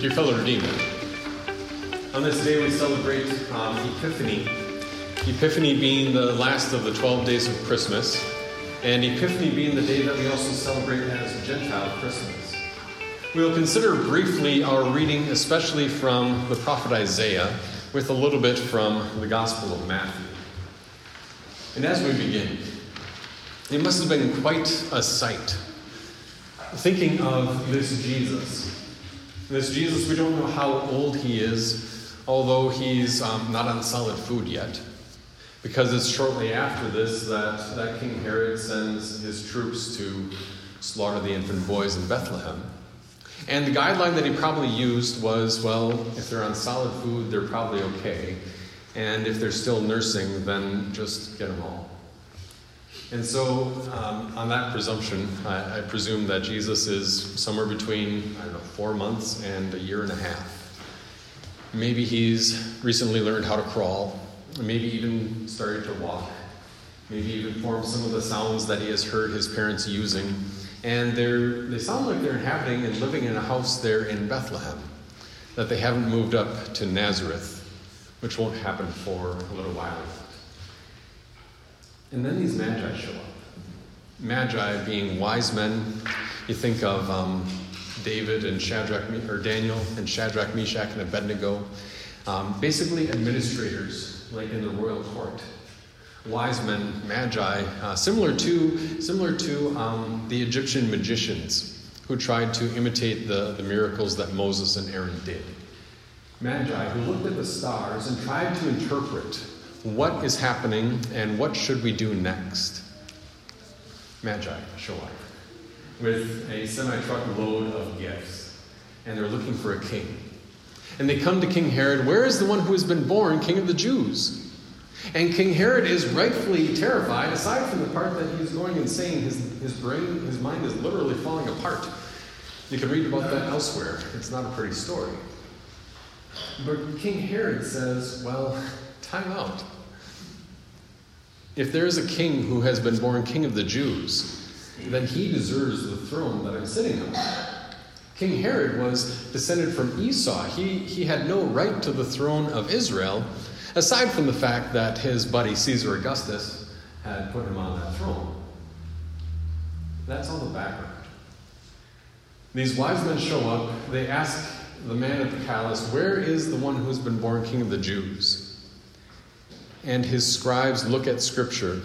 Dear fellow Redeemer, on this day we celebrate Epiphany. Epiphany being the last of the 12 days of Christmas, and Epiphany being the day that we also celebrate as a Gentile Christmas. We will consider briefly our reading, especially from the prophet Isaiah, with a little bit from the Gospel of Matthew. And as we begin, it must have been quite a sight, thinking of this Jesus. This Jesus, we don't know how old he is, although he's not on solid food yet, because it's shortly after this that King Herod sends his troops to slaughter the infant boys in Bethlehem. And the guideline that he probably used was, well, if they're on solid food, they're probably okay. And if they're still nursing, then just get them all. And so, on that presumption, I presume that Jesus is somewhere between, 4 months and a year and a half. Maybe he's recently learned how to crawl, maybe even started to walk, maybe even formed some of the sounds that he has heard his parents using. And they sound like they're inhabiting and living in a house there in Bethlehem, that they haven't moved up to Nazareth, which won't happen for a little while. And then these magi show up. Magi being wise men. You think of David and Shadrach, or Daniel and Shadrach, Meshach, and Abednego. Basically administrators, like in the royal court. Wise men, magi, similar to the Egyptian magicians who tried to imitate the miracles that Moses and Aaron did. Magi who looked at the stars and tried to interpret what is happening, and what should we do next? Magi show up with a semi-truck load of gifts, and they're looking for a king. And they come to King Herod, where is the one who has been born king of the Jews? And King Herod is rightfully terrified, aside from the part that he's going insane. His mind is literally falling apart. You can read about that elsewhere. It's not a pretty story. But King Herod says, well, time out. If there is a king who has been born king of the Jews, then he deserves the throne that I'm sitting on. King Herod was descended from Esau. He had no right to the throne of Israel, aside from the fact that his buddy Caesar Augustus had put him on that throne. That's all the background. These wise men show up. They ask the man at the palace, where is the one who has been born king of the Jews? And his scribes look at Scripture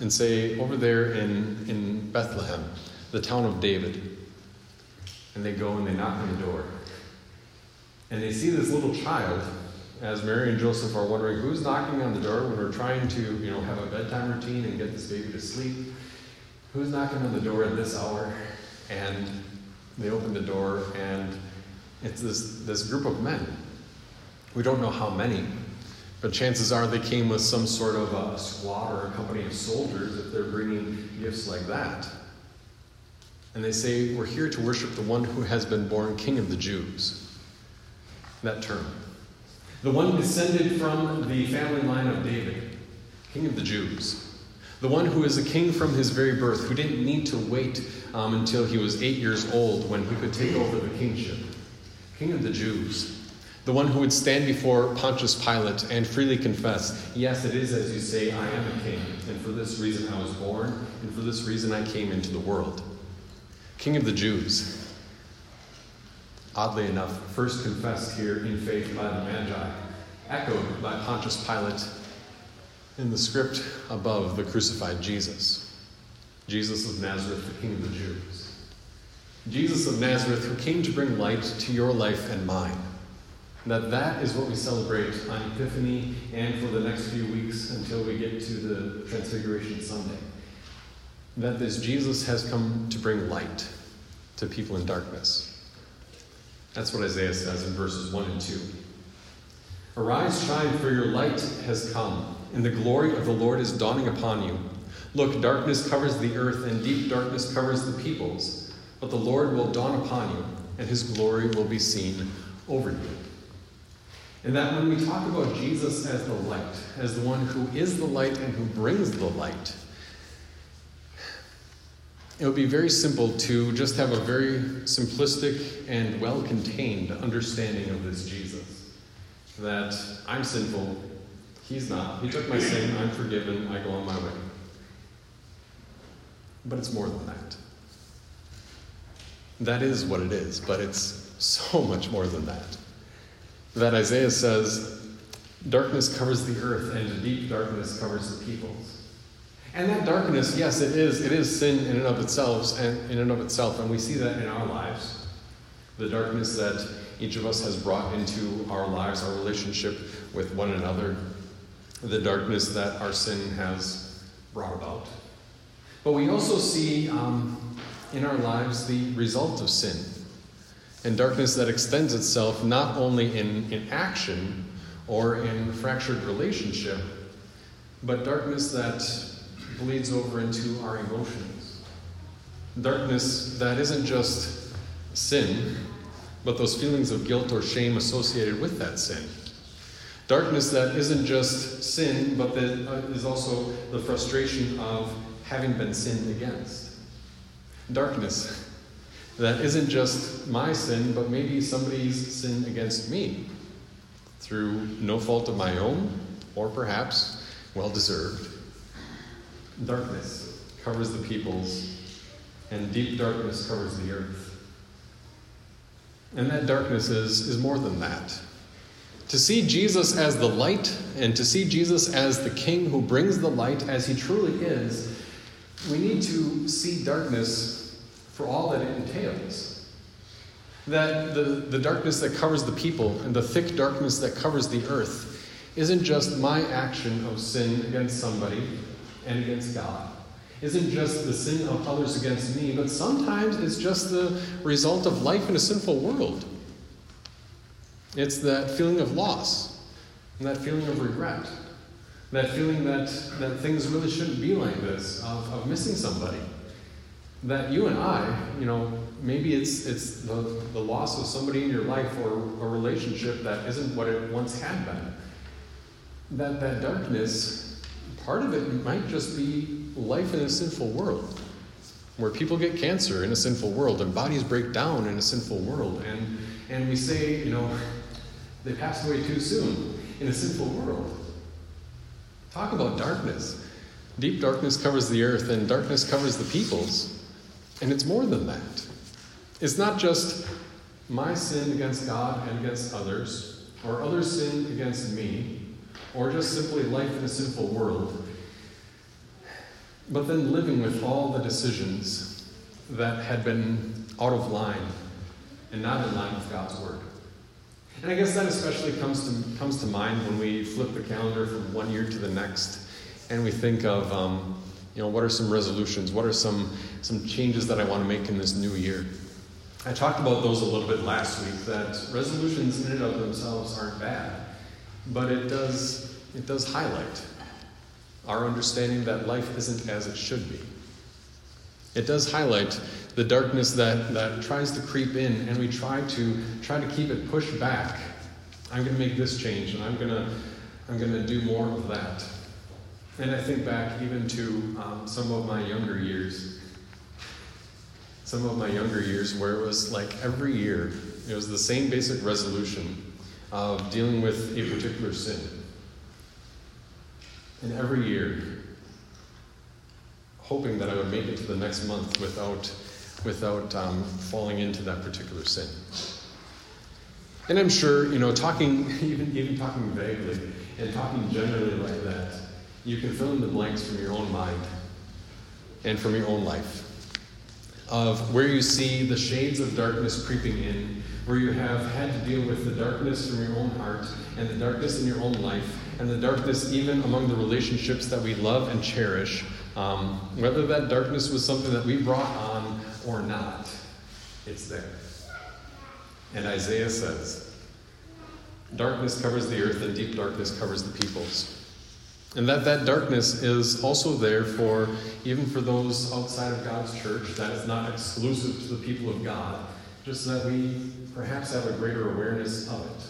and say, over there in Bethlehem, the town of David. And they go and they knock on the door. And they see this little child, as Mary and Joseph are wondering, who's knocking on the door when we're trying to have a bedtime routine and get this baby to sleep? Who's knocking on the door at this hour? And they open the door, and it's this group of men. We don't know how many. But chances are they came with some sort of a squad or a company of soldiers if they're bringing gifts like that. And they say, we're here to worship the one who has been born king of the Jews. That term. The one descended from the family line of David, king of the Jews. The one who is a king from his very birth, who didn't need to wait until he was 8 years old when he could take over the kingship. King of the Jews. The one who would stand before Pontius Pilate and freely confess, yes, it is as you say, I am a king, and for this reason I was born, and for this reason I came into the world. King of the Jews. Oddly enough, first confessed here in faith by the Magi, echoed by Pontius Pilate in the script above the crucified Jesus. Jesus of Nazareth, the King of the Jews. Jesus of Nazareth, who came to bring light to your life and mine. That is what we celebrate on Epiphany and for the next few weeks until we get to the Transfiguration Sunday. That this Jesus has come to bring light to people in darkness. That's what Isaiah says in verses 1 and 2. Arise, shine, for your light has come, and the glory of the Lord is dawning upon you. Look, darkness covers the earth, and deep darkness covers the peoples. But the Lord will dawn upon you, and his glory will be seen over you. And that when we talk about Jesus as the light, as the one who is the light and who brings the light, It would be very simple to just have a very simplistic and well-contained understanding of this Jesus. That I'm sinful, he's not. He took my sin, I'm forgiven, I go on my way. But it's more than that. That is what it is, but it's so much more than that. That Isaiah says, darkness covers the earth and the deep darkness covers the peoples. And that darkness, yes, it is sin in and of itself, and we see that in our lives. The darkness that each of us has brought into our lives, our relationship with one another, the darkness that our sin has brought about. But we also see in our lives the result of sin, and darkness that extends itself not only in action or in fractured relationship, but darkness that bleeds over into our emotions. Darkness that isn't just sin, but those feelings of guilt or shame associated with that sin. Darkness that isn't just sin, but that is also the frustration of having been sinned against. Darkness that isn't just my sin, but maybe somebody's sin against me through no fault of my own, or perhaps well-deserved. Darkness covers the peoples, and deep darkness covers the earth. And that darkness is more than that. To see Jesus as the light, and to see Jesus as the King who brings the light as he truly is, we need to see darkness for all that it entails. That the darkness that covers the people, and the thick darkness that covers the earth, isn't just my action of sin against somebody and against God. Isn't just the sin of others against me, but sometimes it's just the result of life in a sinful world. It's that feeling of loss, and that feeling of regret, that feeling that things really shouldn't be like this, of missing somebody. That you and I, maybe it's the loss of somebody in your life or a relationship that isn't what it once had been. That darkness, part of it might just be life in a sinful world, where people get cancer in a sinful world, and bodies break down in a sinful world, and we say, they passed away too soon in a sinful world. Talk about darkness. Deep darkness covers the earth, and darkness covers the peoples. And it's more than that. It's not just my sin against God and against others, or others' sin against me, or just simply life in a sinful world, but then living with all the decisions that had been out of line and not in line with God's Word. And I guess that especially comes to mind when we flip the calendar from one year to the next, and we think of, what are some resolutions? What are some changes that I want to make in this new year? I talked about those a little bit last week, that resolutions in and of themselves aren't bad. But it does highlight our understanding that life isn't as it should be. It does highlight the darkness that tries to creep in, and we try to keep it pushed back. I'm going to make this change, and I'm going to do more of that. And I think back even to some of my younger years, where it was like every year it was the same basic resolution of dealing with a particular sin. And every year, hoping that I would make it to the next month without falling into that particular sin. And I'm sure, talking even talking vaguely and talking generally like that, you can fill in the blanks from your own mind and from your own life, of where you see the shades of darkness creeping in, where you have had to deal with the darkness from your own heart, and the darkness in your own life, and the darkness even among the relationships that we love and cherish, whether that darkness was something that we brought on or not, it's there. And Isaiah says, darkness covers the earth, and deep darkness covers the peoples. And that darkness is also there even for those outside of God's church, that is not exclusive to the people of God, just that we perhaps have a greater awareness of it,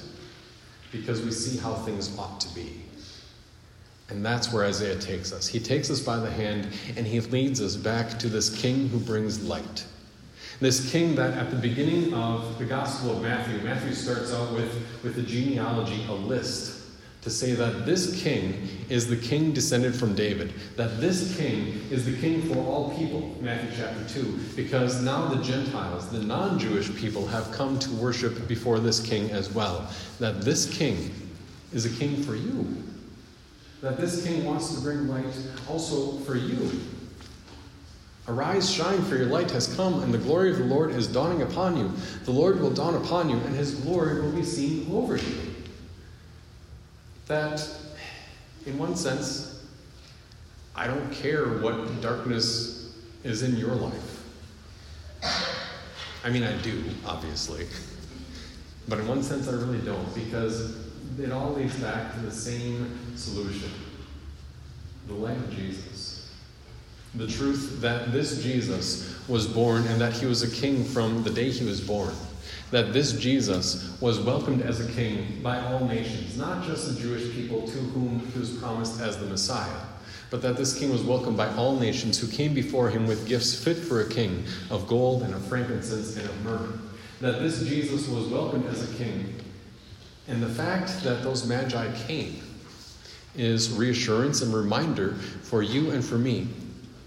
because we see how things ought to be. And that's where Isaiah takes us. He takes us by the hand and he leads us back to this king who brings light. This king that at the beginning of the Gospel of Matthew starts out with the genealogy, a list, to say that this king is the king descended from David, that this king is the king for all people, Matthew chapter 2, because now the Gentiles, the non-Jewish people, have come to worship before this king as well, that this king is a king for you, that this king wants to bring light also for you. Arise, shine, for your light has come, and the glory of the Lord is dawning upon you. The Lord will dawn upon you, and his glory will be seen over you. That, in one sense, I don't care what darkness is in your life. I mean, I do, obviously. But in one sense, I really don't, because it all leads back to the same solution. The light of Jesus. The truth that this Jesus was born and that he was a king from the day he was born. That this Jesus was welcomed as a king by all nations, not just the Jewish people to whom he was promised as the Messiah, but that this king was welcomed by all nations who came before him with gifts fit for a king, of gold and of frankincense and of myrrh. That this Jesus was welcomed as a king. And the fact that those magi came is reassurance and reminder for you and for me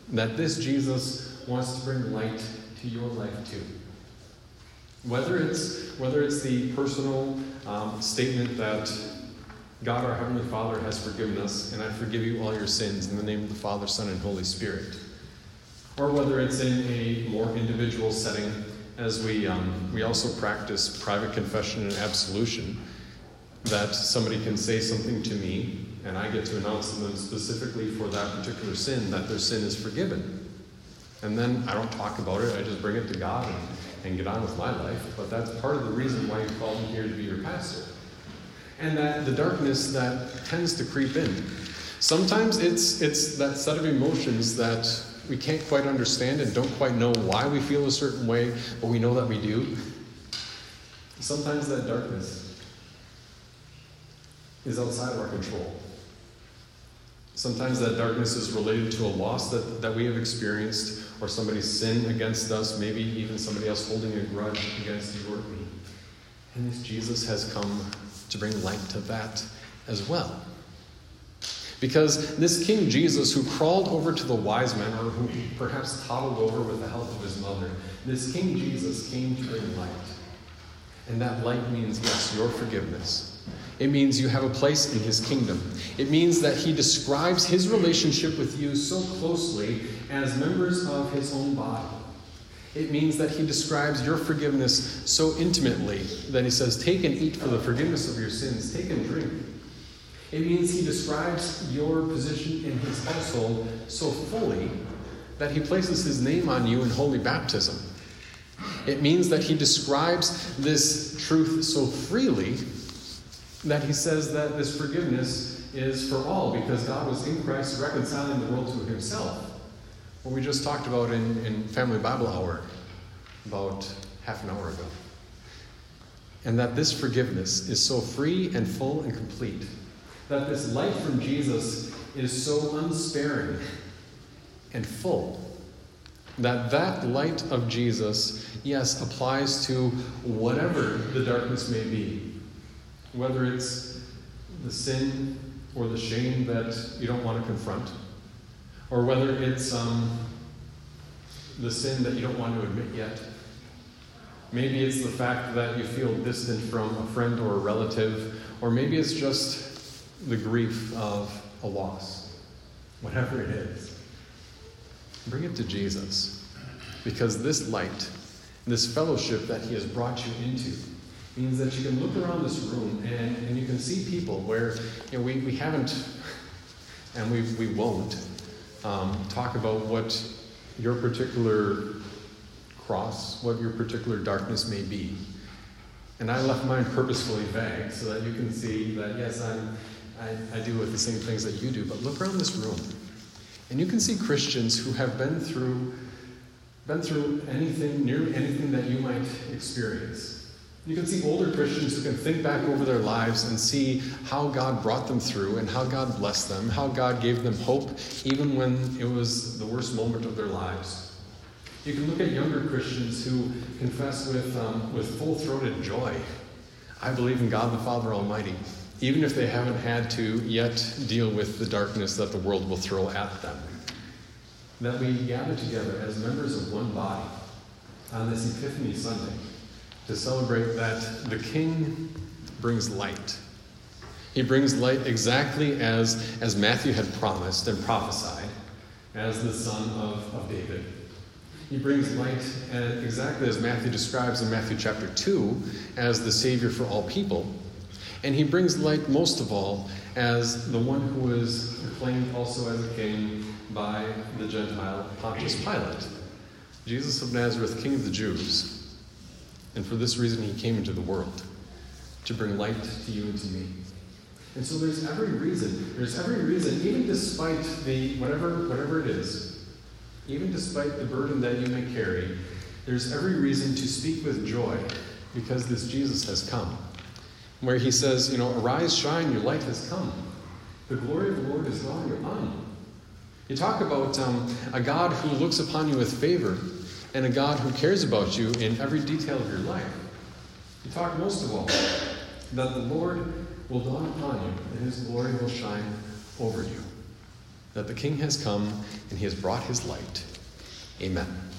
that this Jesus wants to bring light to your life too. Whether it's the personal statement that God, our Heavenly Father, has forgiven us, and I forgive you all your sins in the name of the Father, Son, and Holy Spirit, or whether it's in a more individual setting, as we also practice private confession and absolution, that somebody can say something to me, and I get to announce to them specifically for that particular sin, that their sin is forgiven. And then I don't talk about it, I just bring it to God and get on with my life, but that's part of the reason why you called me here to be your pastor. And that the darkness that tends to creep in. Sometimes it's that set of emotions that we can't quite understand and don't quite know why we feel a certain way, but we know that we do. Sometimes that darkness is outside of our control. Sometimes that darkness is related to a loss that we have experienced, or somebody's sin against us, maybe even somebody else holding a grudge against you or me. And this Jesus has come to bring light to that as well. Because this King Jesus who crawled over to the wise men, or who perhaps toddled over with the help of his mother, this King Jesus came to bring light. And that light means, yes, your forgiveness. It means you have a place in his kingdom. It means that he describes his relationship with you so closely as members of his own body. It means that he describes your forgiveness so intimately that he says, take and eat for the forgiveness of your sins. Take and drink. It means he describes your position in his household so fully that he places his name on you in holy baptism. It means that he describes this truth so freely that he says that this forgiveness is for all, because God was in Christ reconciling the world to himself. What we just talked about in Family Bible Hour about half an hour ago. And that this forgiveness is so free and full and complete. That this light from Jesus is so unsparing and full. That light of Jesus, yes, applies to whatever the darkness may be. Whether it's the sin or the shame that you don't want to confront, or whether it's the sin that you don't want to admit yet. Maybe it's the fact that you feel distant from a friend or a relative, or maybe it's just the grief of a loss. Whatever it is, bring it to Jesus, because this light, this fellowship that he has brought you into, means that you can look around this room and you can see people where we haven't and we won't talk about what your particular cross, what your particular darkness may be. And I left mine purposefully vague so that you can see that, yes, I deal with the same things that you do, but look around this room and you can see Christians who have been through anything, nearly anything that you might experience. You can see older Christians who can think back over their lives and see how God brought them through and how God blessed them, how God gave them hope even when it was the worst moment of their lives. You can look at younger Christians who confess with full-throated joy, I believe in God the Father Almighty, even if they haven't had to yet deal with the darkness that the world will throw at them. That we gather together as members of one body on this Epiphany Sunday to celebrate that the King brings light. He brings light exactly as Matthew had promised and prophesied, as the son of David. He brings light exactly as Matthew describes in Matthew chapter 2 as the Savior for all people. And he brings light most of all as the one who was proclaimed also as a king by the Gentile Pontius Pilate, Jesus of Nazareth, King of the Jews. And for this reason, he came into the world, to bring light to you and to me. And so there's every reason, even despite the, whatever it is, even despite the burden that you may carry, there's every reason to speak with joy, because this Jesus has come. Where he says, arise, shine, your light has come. The glory of the Lord is drawing upon you. You talk about a God who looks upon you with favor, and a God who cares about you in every detail of your life. You talk most of all that the Lord will dawn upon you and his glory will shine over you. That the King has come and he has brought his light. Amen.